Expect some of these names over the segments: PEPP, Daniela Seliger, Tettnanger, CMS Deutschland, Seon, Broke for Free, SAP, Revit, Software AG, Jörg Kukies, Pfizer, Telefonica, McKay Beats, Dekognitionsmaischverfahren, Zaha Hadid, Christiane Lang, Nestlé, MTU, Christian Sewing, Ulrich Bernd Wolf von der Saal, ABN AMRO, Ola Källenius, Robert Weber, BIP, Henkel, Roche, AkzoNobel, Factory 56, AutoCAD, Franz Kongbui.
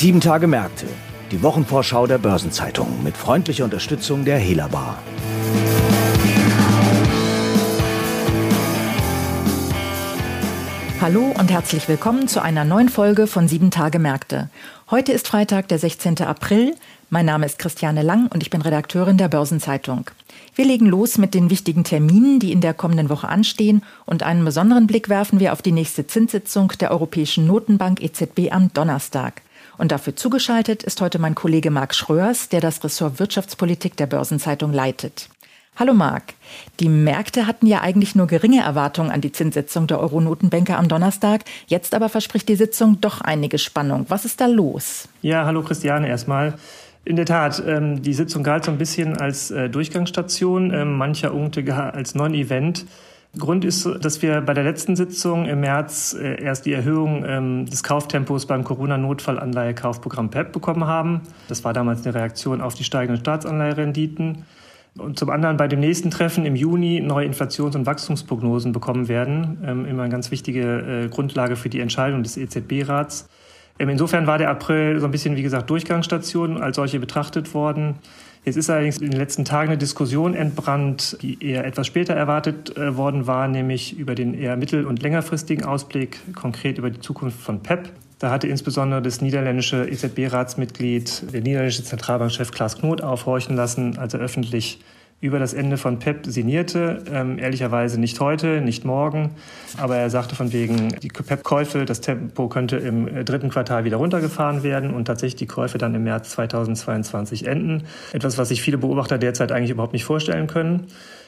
7 Tage Märkte, die Wochenvorschau der Börsen-Zeitung mit freundlicher Unterstützung der Hela Bar. Hallo und herzlich willkommen zu einer neuen Folge von 7 Tage Märkte. Heute ist Freitag, der 16. April. Mein Name ist Christiane Lang und ich bin Redakteurin der Börsen-Zeitung. Wir legen los mit den wichtigen Terminen, die in der kommenden Woche anstehen, und einen besonderen Blick werfen wir auf die nächste Zinssitzung der Europäischen Notenbank EZB am Donnerstag. Und dafür zugeschaltet ist heute mein Kollege Marc Schröers, der das Ressort Wirtschaftspolitik der Börsenzeitung leitet. Hallo Marc. Die Märkte hatten ja eigentlich nur geringe Erwartungen an die Zinssitzung der Euro-Notenbanker am Donnerstag. Jetzt aber verspricht die Sitzung doch einige Spannung. Was ist da los? Ja, hallo Christiane erstmal. In der Tat, die Sitzung galt so ein bisschen als Durchgangsstation, mancher Punkte als Non-Event. Grund ist, dass wir bei der letzten Sitzung im März erst die Erhöhung des Kauftempos beim Corona-Notfallanleihekaufprogramm PEPP bekommen haben. Das war damals eine Reaktion auf die steigenden Staatsanleiherenditen. Und zum anderen bei dem nächsten Treffen im Juni neue Inflations- und Wachstumsprognosen bekommen werden. Immer eine ganz wichtige Grundlage für die Entscheidung des EZB-Rats. Insofern war der April so ein bisschen, wie gesagt, Durchgangsstation, als solche betrachtet worden. Jetzt ist allerdings in den letzten Tagen eine Diskussion entbrannt, die eher etwas später erwartet worden war, nämlich über den eher mittel- und längerfristigen Ausblick, konkret über die Zukunft von PEPP. Da hatte insbesondere das niederländische EZB-Ratsmitglied, der niederländische Zentralbankchef Klaas Knot aufhorchen lassen, als er öffentlich über das Ende von PEPP sinnierte. Ehrlicherweise nicht heute, nicht morgen. Aber er sagte von wegen, die PEPP-Käufe, das Tempo könnte im 3. Quartal wieder runtergefahren werden und tatsächlich die Käufe dann im März 2022 enden. Etwas, was sich viele Beobachter derzeit eigentlich überhaupt nicht vorstellen können.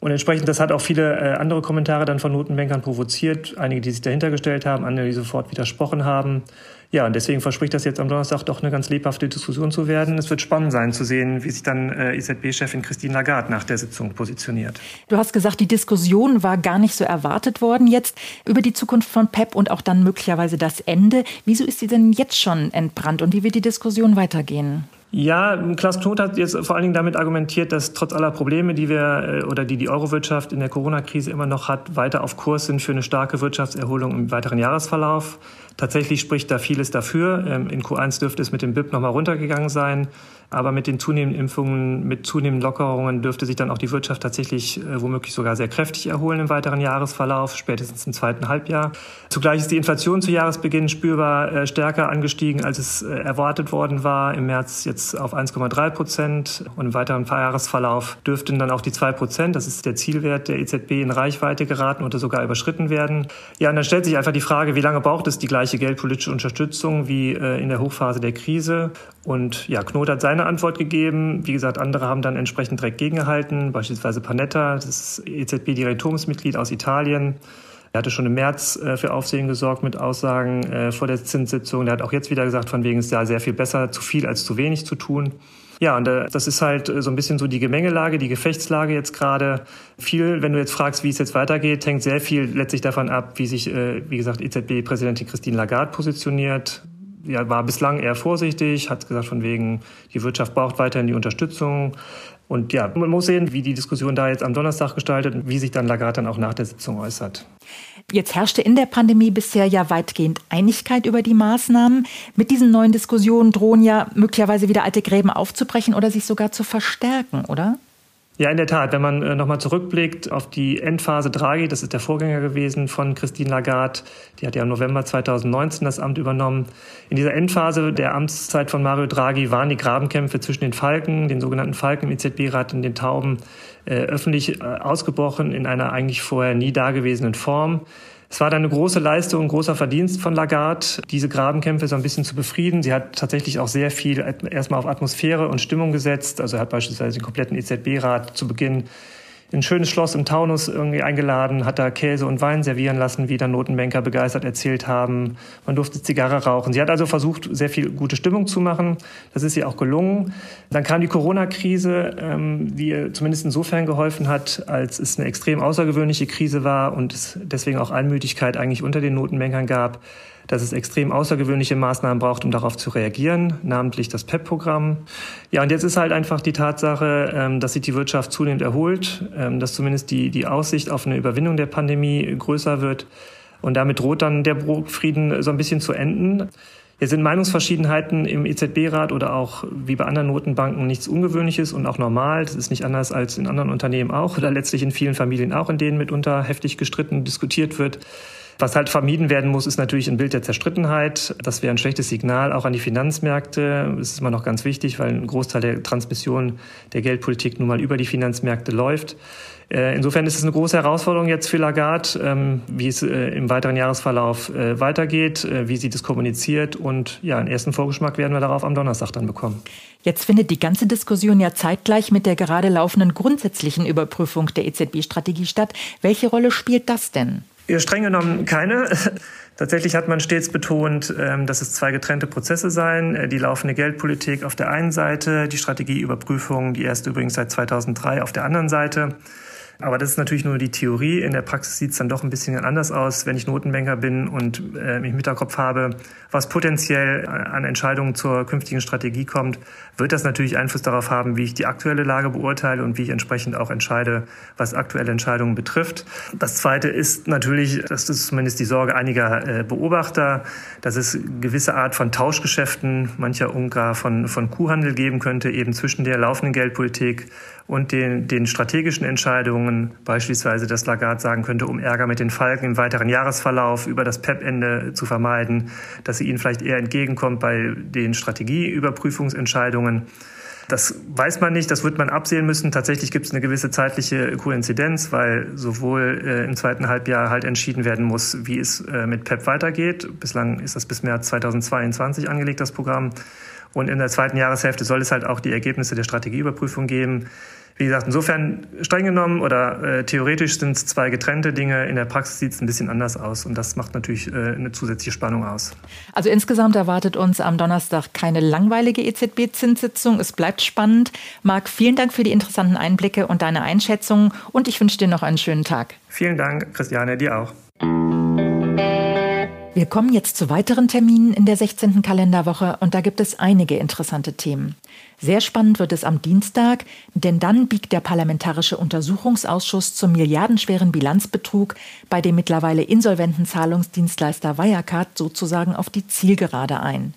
Und entsprechend, das hat auch viele andere Kommentare dann von Notenbankern provoziert. Einige, die sich dahinter gestellt haben, andere, die sofort widersprochen haben. Ja, und deswegen verspricht das jetzt am Donnerstag doch eine ganz lebhafte Diskussion zu werden. Es wird spannend sein zu sehen, wie sich dann EZB-Chefin Christine Lagarde nach der Sitzung positioniert. Du hast gesagt, die Diskussion war gar nicht so erwartet worden jetzt über die Zukunft von PEPP und auch dann möglicherweise das Ende. Wieso ist sie denn jetzt schon entbrannt und wie wird die Diskussion weitergehen? Ja, Klaas Knot hat jetzt vor allen Dingen damit argumentiert, dass trotz aller Probleme, die wir oder die Eurowirtschaft in der Corona-Krise immer noch hat, weiter auf Kurs sind für eine starke Wirtschaftserholung im weiteren Jahresverlauf. Tatsächlich spricht da vieles dafür. In Q1 dürfte es mit dem BIP nochmal runtergegangen sein. Aber mit den zunehmenden Impfungen, mit zunehmenden Lockerungen dürfte sich dann auch die Wirtschaft tatsächlich womöglich sogar sehr kräftig erholen im weiteren Jahresverlauf, spätestens im 2. Halbjahr. Zugleich ist die Inflation zu Jahresbeginn spürbar stärker angestiegen, als es erwartet worden war. Im März jetzt auf 1,3% und im weiteren Jahresverlauf dürften dann auch die 2%, das ist der Zielwert der EZB, in Reichweite geraten oder sogar überschritten werden. Ja, und dann stellt sich einfach die Frage, wie lange braucht es die gleiche geldpolitische Unterstützung wie in der Hochphase der Krise? Und ja, Knot hat seine Antwort gegeben. Wie gesagt, andere haben dann entsprechend direkt gegengehalten, beispielsweise Panetta, das EZB-Direktoriumsmitglied aus Italien. Er hatte schon im März für Aufsehen gesorgt mit Aussagen vor der Zinssitzung. Er hat auch jetzt wieder gesagt, von wegen es ist ja sehr viel besser, zu viel als zu wenig zu tun. Ja, und das ist halt so ein bisschen so die Gemengelage, die Gefechtslage jetzt gerade. Viel, wenn du jetzt fragst, wie es jetzt weitergeht, hängt sehr viel letztlich davon ab, wie sich, wie gesagt, EZB-Präsidentin Christine Lagarde positioniert. Ja, war bislang eher vorsichtig, hat gesagt von wegen, die Wirtschaft braucht weiterhin die Unterstützung. Und ja, man muss sehen, wie die Diskussion da jetzt am Donnerstag gestaltet und wie sich dann Lagarde dann auch nach der Sitzung äußert. Jetzt herrschte in der Pandemie bisher ja weitgehend Einigkeit über die Maßnahmen. Mit diesen neuen Diskussionen drohen ja möglicherweise wieder alte Gräben aufzubrechen oder sich sogar zu verstärken, oder? Ja, in der Tat. Wenn man nochmal zurückblickt auf die Endphase Draghi, das ist der Vorgänger gewesen von Christine Lagarde, die hat ja im November 2019 das Amt übernommen. In dieser Endphase der Amtszeit von Mario Draghi waren die Grabenkämpfe zwischen den Falken, den sogenannten Falken im EZB-Rat und den Tauben, öffentlich ausgebrochen in einer eigentlich vorher nie dagewesenen Form. Es war dann eine große Leistung, ein großer Verdienst von Lagarde, diese Grabenkämpfe so ein bisschen zu befrieden. Sie hat tatsächlich auch sehr viel erstmal auf Atmosphäre und Stimmung gesetzt. Also hat beispielsweise den kompletten EZB-Rat zu Beginn in ein schönes Schloss im Taunus irgendwie eingeladen, hat da Käse und Wein servieren lassen, wie dann Notenbanker begeistert erzählt haben. Man durfte Zigarre rauchen. Sie hat also versucht, sehr viel gute Stimmung zu machen. Das ist ihr auch gelungen. Dann kam die Corona-Krise, die ihr zumindest insofern geholfen hat, als es eine extrem außergewöhnliche Krise war und es deswegen auch Einmütigkeit eigentlich unter den Notenbankern gab, dass es extrem außergewöhnliche Maßnahmen braucht, um darauf zu reagieren, namentlich das PEPP-Programm. Ja, und jetzt ist halt einfach die Tatsache, dass sich die Wirtschaft zunehmend erholt, dass zumindest die Aussicht auf eine Überwindung der Pandemie größer wird. Und damit droht dann der Frieden so ein bisschen zu enden. Es sind Meinungsverschiedenheiten im EZB-Rat oder auch wie bei anderen Notenbanken nichts Ungewöhnliches und auch normal. Das ist nicht anders als in anderen Unternehmen auch oder letztlich in vielen Familien auch, in denen mitunter heftig gestritten diskutiert wird. Was halt vermieden werden muss, ist natürlich ein Bild der Zerstrittenheit. Das wäre ein schlechtes Signal auch an die Finanzmärkte. Das ist immer noch ganz wichtig, weil ein Großteil der Transmission der Geldpolitik nun mal über die Finanzmärkte läuft. Insofern ist es eine große Herausforderung jetzt für Lagarde, wie es im weiteren Jahresverlauf weitergeht, wie sie das kommuniziert. Und ja, einen ersten Vorgeschmack werden wir darauf am Donnerstag dann bekommen. Jetzt findet die ganze Diskussion ja zeitgleich mit der gerade laufenden grundsätzlichen Überprüfung der EZB-Strategie statt. Welche Rolle spielt das denn? Streng genommen keine. Tatsächlich hat man stets betont, dass es zwei getrennte Prozesse seien. Die laufende Geldpolitik auf der einen Seite, die Strategieüberprüfung, die erste übrigens seit 2003 auf der anderen Seite. Aber das ist natürlich nur die Theorie. In der Praxis sieht es dann doch ein bisschen anders aus, wenn ich Notenbanker bin und im Hinterkopf habe, was potenziell an Entscheidungen zur künftigen Strategie kommt, wird das natürlich Einfluss darauf haben, wie ich die aktuelle Lage beurteile und wie ich entsprechend auch entscheide, was aktuelle Entscheidungen betrifft. Das Zweite ist natürlich, das ist zumindest die Sorge einiger Beobachter, dass es gewisse Art von Tauschgeschäften, mancher Ungar von Kuhhandel geben könnte, eben zwischen der laufenden Geldpolitik und den strategischen Entscheidungen, beispielsweise, dass Lagarde sagen könnte, um Ärger mit den Falken im weiteren Jahresverlauf über das PEPP-Ende zu vermeiden, dass sie ihnen vielleicht eher entgegenkommt bei den Strategieüberprüfungsentscheidungen. Das weiß man nicht, das wird man absehen müssen. Tatsächlich gibt es eine gewisse zeitliche Koinzidenz, weil sowohl im zweiten Halbjahr halt entschieden werden muss, wie es mit PEPP weitergeht. Bislang ist das bis März 2022 angelegt, das Programm. Und in der zweiten Jahreshälfte soll es halt auch die Ergebnisse der Strategieüberprüfung geben. Wie gesagt, insofern streng genommen oder theoretisch sind es zwei getrennte Dinge. In der Praxis sieht es ein bisschen anders aus und das macht natürlich eine zusätzliche Spannung aus. Also insgesamt erwartet uns am Donnerstag keine langweilige EZB-Zinssitzung. Es bleibt spannend. Marc, vielen Dank für die interessanten Einblicke und deine Einschätzungen und ich wünsche dir noch einen schönen Tag. Vielen Dank, Christiane, dir auch. Wir kommen jetzt zu weiteren Terminen in der 16. Kalenderwoche und da gibt es einige interessante Themen. Sehr spannend wird es am Dienstag, denn dann biegt der Parlamentarische Untersuchungsausschuss zum milliardenschweren Bilanzbetrug bei dem mittlerweile insolventen Zahlungsdienstleister Wirecard sozusagen auf die Zielgerade ein.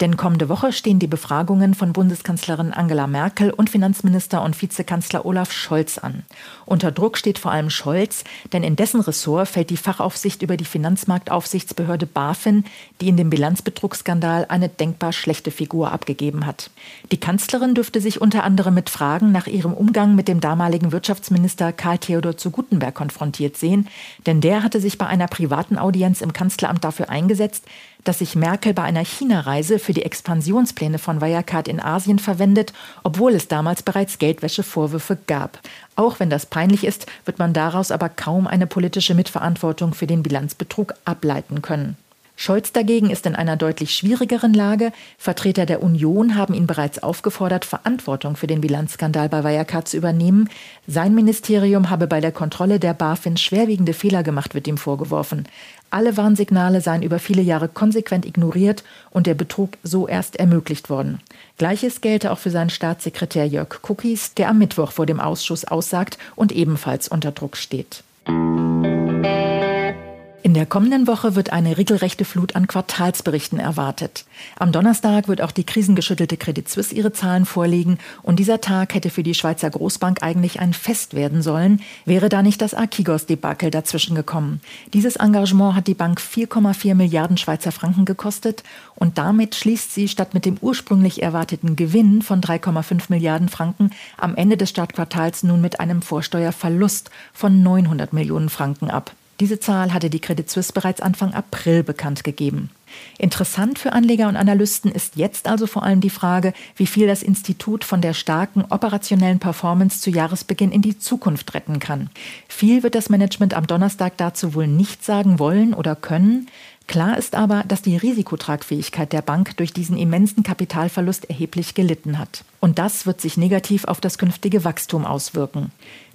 Denn kommende Woche stehen die Befragungen von Bundeskanzlerin Angela Merkel und Finanzminister und Vizekanzler Olaf Scholz an. Unter Druck steht vor allem Scholz, denn in dessen Ressort fällt die Fachaufsicht über die Finanzmarktaufsichtsbehörde BaFin, die in dem Bilanzbetrugsskandal eine denkbar schlechte Figur abgegeben hat. Die Kanzlerin dürfte sich unter anderem mit Fragen nach ihrem Umgang mit dem damaligen Wirtschaftsminister Karl Theodor zu Guttenberg konfrontiert sehen, denn der hatte sich bei einer privaten Audienz im Kanzleramt dafür eingesetzt, dass sich Merkel bei einer China-Reise für die Expansionspläne von Wirecard in Asien verwendet, obwohl es damals bereits Geldwäschevorwürfe gab. Auch wenn das peinlich ist, wird man daraus aber kaum eine politische Mitverantwortung für den Bilanzbetrug ableiten können. Scholz dagegen ist in einer deutlich schwierigeren Lage. Vertreter der Union haben ihn bereits aufgefordert, Verantwortung für den Bilanzskandal bei Wirecard zu übernehmen. Sein Ministerium habe bei der Kontrolle der BaFin schwerwiegende Fehler gemacht, wird ihm vorgeworfen. Alle Warnsignale seien über viele Jahre konsequent ignoriert und der Betrug so erst ermöglicht worden. Gleiches gelte auch für seinen Staatssekretär Jörg Kukies, der am Mittwoch vor dem Ausschuss aussagt und ebenfalls unter Druck steht. In der kommenden Woche wird eine regelrechte Flut an Quartalsberichten erwartet. Am Donnerstag wird auch die krisengeschüttelte Credit Suisse ihre Zahlen vorlegen und dieser Tag hätte für die Schweizer Großbank eigentlich ein Fest werden sollen, wäre da nicht das Archigos-Debakel dazwischen gekommen. Dieses Engagement hat die Bank 4,4 Milliarden Schweizer Franken gekostet und damit schließt sie statt mit dem ursprünglich erwarteten Gewinn von 3,5 Milliarden Franken am Ende des Startquartals nun mit einem Vorsteuerverlust von 900 Millionen Franken ab. Diese Zahl hatte die Credit Suisse bereits Anfang April bekannt gegeben. Interessant für Anleger und Analysten ist jetzt also vor allem die Frage, wie viel das Institut von der starken operationellen Performance zu Jahresbeginn in die Zukunft retten kann. Viel wird das Management am Donnerstag dazu wohl nicht sagen wollen oder können. Klar ist aber, dass die Risikotragfähigkeit der Bank durch diesen immensen Kapitalverlust erheblich gelitten hat. Und das wird sich negativ auf das künftige Wachstum auswirken.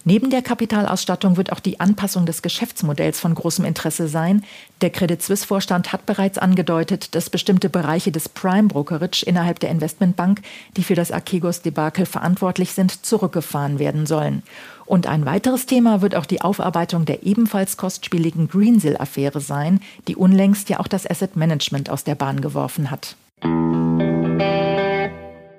Neben der Kapitalausstattung wird auch die Anpassung des Geschäftsmodells von großem Interesse sein. Der Credit Suisse-Vorstand hat bereits angedeutet, dass bestimmte Bereiche des Prime-Brokerage innerhalb der Investmentbank, die für das Archegos-Debakel verantwortlich sind, zurückgefahren werden sollen. Und ein weiteres Thema wird auch die Aufarbeitung der ebenfalls kostspieligen Greensill-Affäre sein, die unlängst ja auch das Asset Management aus der Bahn geworfen hat.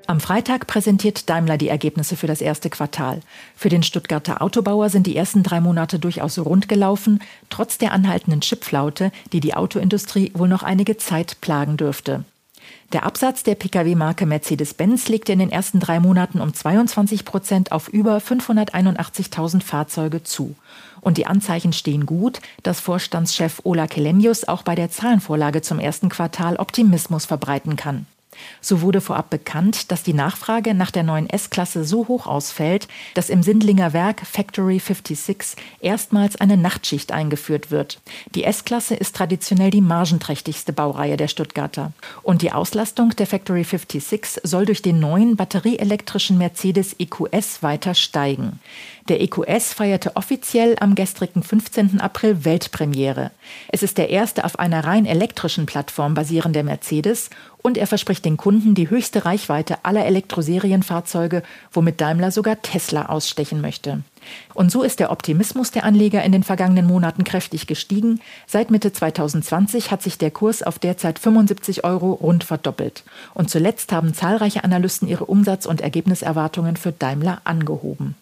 Am Freitag präsentiert Daimler die Ergebnisse für das erste Quartal. Für den Stuttgarter Autobauer sind die ersten 3 Monate durchaus rund gelaufen, trotz der anhaltenden Chipflaute, die die Autoindustrie wohl noch einige Zeit plagen dürfte. Der Absatz der Pkw-Marke Mercedes-Benz legte in den ersten 3 Monaten um 22% auf über 581.000 Fahrzeuge zu. Und die Anzeichen stehen gut, dass Vorstandschef Ola Källenius auch bei der Zahlenvorlage zum ersten Quartal Optimismus verbreiten kann. So wurde vorab bekannt, dass die Nachfrage nach der neuen S-Klasse so hoch ausfällt, dass im Sindlinger Werk Factory 56 erstmals eine Nachtschicht eingeführt wird. Die S-Klasse ist traditionell die margenträchtigste Baureihe der Stuttgarter. Und die Auslastung der Factory 56 soll durch den neuen batterieelektrischen Mercedes EQS weiter steigen. Der EQS feierte offiziell am gestrigen 15. April Weltpremiere. Es ist der erste auf einer rein elektrischen Plattform basierende Mercedes und er verspricht den Kunden die höchste Reichweite aller Elektroserienfahrzeuge, womit Daimler sogar Tesla ausstechen möchte. Und so ist der Optimismus der Anleger in den vergangenen Monaten kräftig gestiegen. Seit Mitte 2020 hat sich der Kurs auf derzeit 75 € rund verdoppelt. Und zuletzt haben zahlreiche Analysten ihre Umsatz- und Ergebniserwartungen für Daimler angehoben.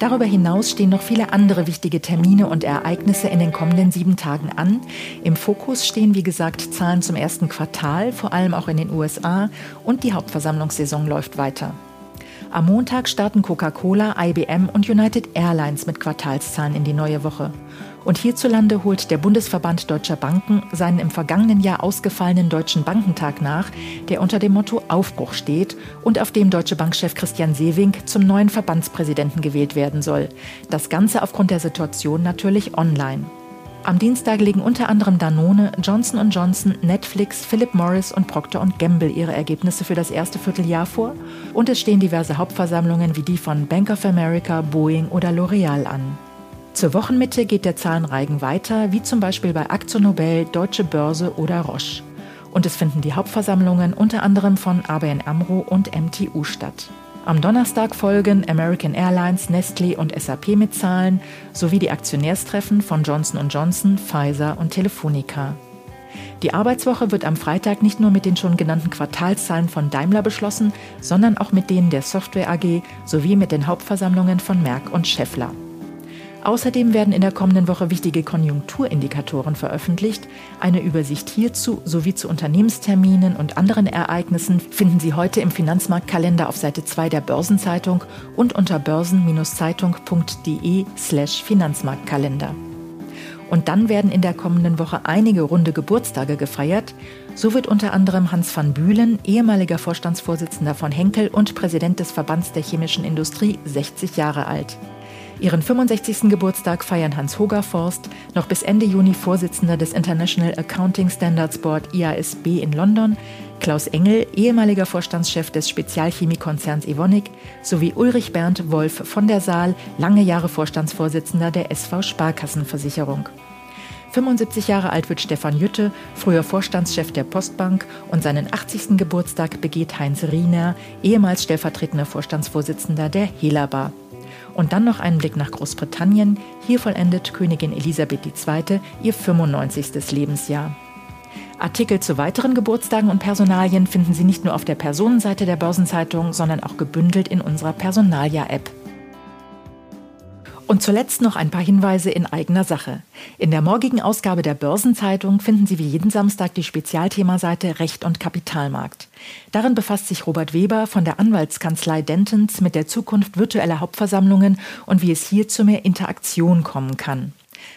Darüber hinaus stehen noch viele andere wichtige Termine und Ereignisse in den kommenden 7 Tagen an. Im Fokus stehen, wie gesagt, Zahlen zum ersten Quartal, vor allem auch in den USA, und die Hauptversammlungssaison läuft weiter. Am Montag starten Coca-Cola, IBM und United Airlines mit Quartalszahlen in die neue Woche. Und hierzulande holt der Bundesverband Deutscher Banken seinen im vergangenen Jahr ausgefallenen Deutschen Bankentag nach, der unter dem Motto Aufbruch steht und auf dem Deutsche Bank-Chef Christian Sewing zum neuen Verbandspräsidenten gewählt werden soll. Das Ganze aufgrund der Situation natürlich online. Am Dienstag legen unter anderem Danone, Johnson & Johnson, Netflix, Philip Morris und Procter & Gamble ihre Ergebnisse für das erste Vierteljahr vor und es stehen diverse Hauptversammlungen wie die von Bank of America, Boeing oder L'Oreal an. Zur Wochenmitte geht der Zahlenreigen weiter, wie zum Beispiel bei AkzoNobel, Deutsche Börse oder Roche. Und es finden die Hauptversammlungen unter anderem von ABN AMRO und MTU statt. Am Donnerstag folgen American Airlines, Nestlé und SAP mit Zahlen, sowie die Aktionärstreffen von Johnson & Johnson, Pfizer und Telefonica. Die Arbeitswoche wird am Freitag nicht nur mit den schon genannten Quartalszahlen von Daimler beschlossen, sondern auch mit denen der Software AG sowie mit den Hauptversammlungen von Merck und Schaeffler. Außerdem werden in der kommenden Woche wichtige Konjunkturindikatoren veröffentlicht. Eine Übersicht hierzu sowie zu Unternehmensterminen und anderen Ereignissen finden Sie heute im Finanzmarktkalender auf Seite 2 der Börsen-Zeitung und unter börsen-zeitung.de/Finanzmarktkalender. Und dann werden in der kommenden Woche einige runde Geburtstage gefeiert. So wird unter anderem Hans van Bühlen, ehemaliger Vorstandsvorsitzender von Henkel und Präsident des Verbands der chemischen Industrie, 60 Jahre alt. Ihren 65. Geburtstag feiern Hans Hogerforst, noch bis Ende Juni Vorsitzender des International Accounting Standards Board IASB in London, Klaus Engel, ehemaliger Vorstandschef des Spezialchemiekonzerns Evonik, sowie Ulrich Bernd Wolf von der Saal, lange Jahre Vorstandsvorsitzender der SV Sparkassenversicherung. 75 Jahre alt wird Stefan Jütte, früher Vorstandschef der Postbank, und seinen 80. Geburtstag begeht Heinz Riener, ehemals stellvertretender Vorstandsvorsitzender der Helaba. Und dann noch einen Blick nach Großbritannien. Hier vollendet Königin Elisabeth II. Ihr 95. Lebensjahr. Artikel zu weiteren Geburtstagen und Personalien finden Sie nicht nur auf der Personenseite der Börsenzeitung, sondern auch gebündelt in unserer Personalia-App. Und zuletzt noch ein paar Hinweise in eigener Sache. In der morgigen Ausgabe der Börsenzeitung finden Sie wie jeden Samstag die Spezialthemaseite Recht und Kapitalmarkt. Darin befasst sich Robert Weber von der Anwaltskanzlei Dentons mit der Zukunft virtueller Hauptversammlungen und wie es hier zu mehr Interaktion kommen kann.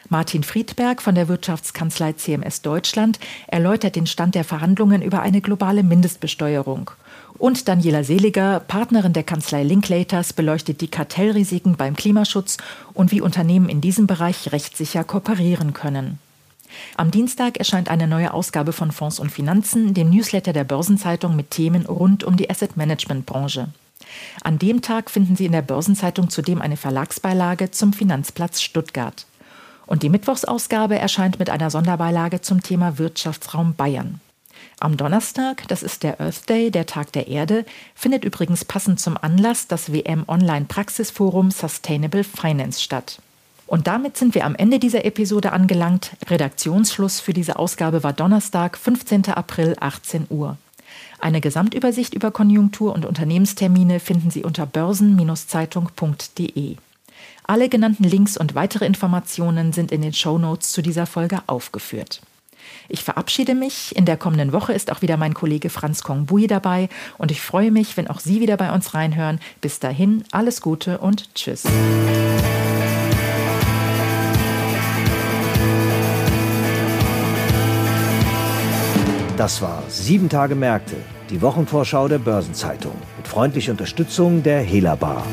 Martin Friedberg von der Wirtschaftskanzlei CMS Deutschland erläutert den Stand der Verhandlungen über eine globale Mindestbesteuerung. Und Daniela Seliger, Partnerin der Kanzlei Linklaters, beleuchtet die Kartellrisiken beim Klimaschutz und wie Unternehmen in diesem Bereich rechtssicher kooperieren können. Am Dienstag erscheint eine neue Ausgabe von Fonds und Finanzen, dem Newsletter der Börsenzeitung mit Themen rund um die Asset-Management-Branche. An dem Tag finden Sie in der Börsen-Zeitung zudem eine Verlagsbeilage zum Finanzplatz Stuttgart. Und die Mittwochsausgabe erscheint mit einer Sonderbeilage zum Thema Wirtschaftsraum Bayern. Am Donnerstag, das ist der Earth Day, der Tag der Erde, findet übrigens passend zum Anlass das WM-Online-Praxisforum Sustainable Finance statt. Und damit sind wir am Ende dieser Episode angelangt. Redaktionsschluss für diese Ausgabe war Donnerstag, 15. April, 18 Uhr. Eine Gesamtübersicht über Konjunktur- und Unternehmenstermine finden Sie unter börsen-zeitung.de. Alle genannten Links und weitere Informationen sind in den Shownotes zu dieser Folge aufgeführt. Ich verabschiede mich. In der kommenden Woche ist auch wieder mein Kollege Franz Kongbui dabei und ich freue mich, wenn auch Sie wieder bei uns reinhören. Bis dahin, alles Gute und tschüss. Das war 7 Tage Märkte, die Wochenvorschau der Börsen-Zeitung mit freundlicher Unterstützung der Hela Bar.